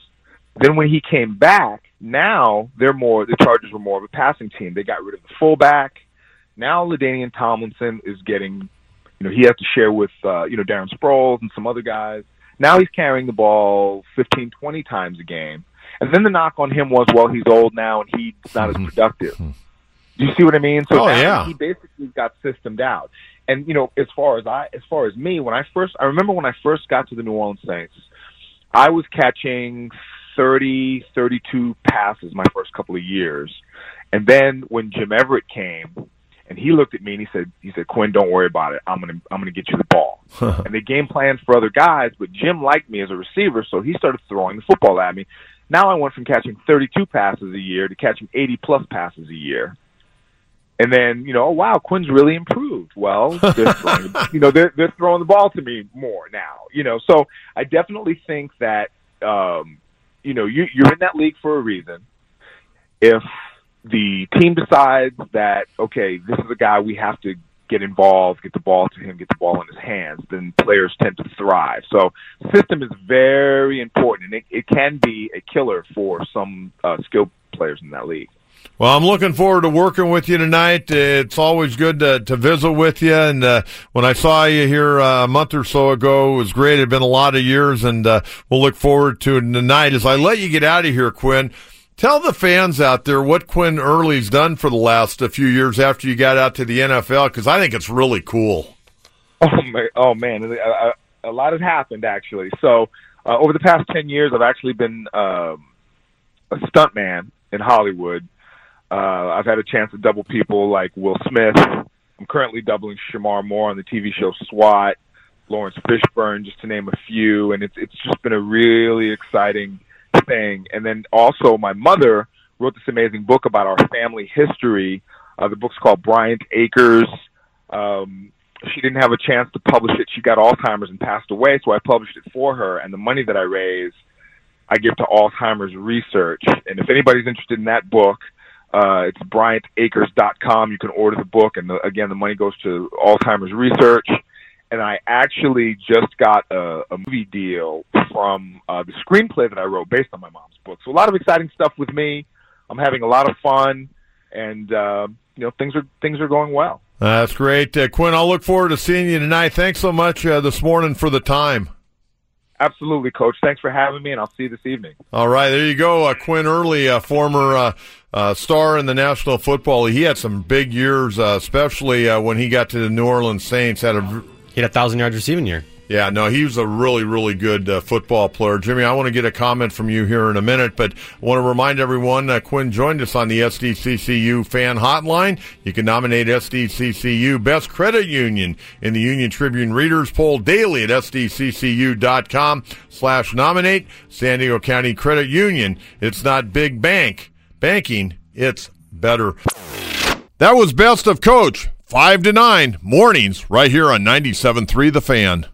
Then when he came back, now the Chargers were more of a passing team. They got rid of the fullback. Now LaDainian Tomlinson is getting, you know, he has to share with, you know, Darren Sproles and some other guys. Now he's carrying the ball 15, 20 times a game. And then the knock on him was, well, he's old now and he's not as productive. Do you see what I mean? So He basically got systemed out. And, you know, as far as me, I remember when I first got to the New Orleans Saints, I was catching 30, 32 passes my first couple of years. And then when Jim Everett came, and he looked at me and he said, Quinn, don't worry about it. I'm gonna get you the ball. And they game planned for other guys, but Jim liked me as a receiver, so he started throwing the football at me. Now I went from catching 32 passes a year to catching 80-plus passes a year. And then, you know, oh, wow, Quinn's really improved. Well, they're throwing the ball to me more now. You know, so I definitely think that you know, you're in that league for a reason. If the team decides that, okay, this is a guy we have to get involved, get the ball to him, get the ball in his hands, then players tend to thrive. So system is very important, and it can be a killer for some skilled players in that league. Well, I'm looking forward to working with you tonight. It's always good to visit with you. And when I saw you here a month or so ago, it was great. It had been a lot of years, and we'll look forward to it tonight. As I let you get out of here, Quinn, tell the fans out there what Quinn Early's done for the last a few years after you got out to the NFL, because I think it's really cool. Oh man, a lot has happened, actually. So over the past 10 years, I've actually been a stuntman in Hollywood. I've had a chance to double people like Will Smith. I'm currently doubling Shamar Moore on the TV show SWAT, Lawrence Fishburne, just to name a few, and it's just been a really exciting thing. And then also my mother wrote this amazing book about our family history. The book's called Bryant Acres. She didn't have a chance to publish it. She got Alzheimer's and passed away, so I published it for her. And the money that I raise, I give to Alzheimer's research. And if anybody's interested in that book, it's BryantAcres.com. You can order the book. And again, the money goes to Alzheimer's research. And I actually just got a movie deal from the screenplay that I wrote based on my mom's book. So a lot of exciting stuff with me. I'm having a lot of fun, and you know, things are going well. That's great, Quinn. I'll look forward to seeing you tonight. Thanks so much this morning for the time. Absolutely, Coach. Thanks for having me, and I'll see you this evening. All right, there you go. Quinn Early, a former star in the National Football League. He had some big years, especially when he got to the New Orleans Saints. He had a 1,000-yard receiving year. Yeah, no, he was a really, really good football player. Jimmy, I want to get a comment from you here in a minute, but I want to remind everyone Quinn joined us on the SDCCU Fan Hotline. You can nominate SDCCU Best Credit Union in the Union Tribune Readers Poll daily at sdccu.com/nominate. San Diego County Credit Union. It's not big banking, it's better. That was Best of Coach. 5 to 9 mornings right here on 97.3 The Fan.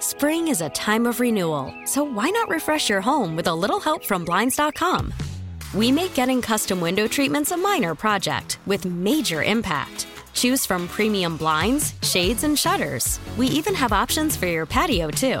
Spring is a time of renewal, so why not refresh your home with a little help from Blinds.com? We make getting custom window treatments a minor project with major impact. Choose from premium blinds, shades, and shutters. We even have options for your patio, too.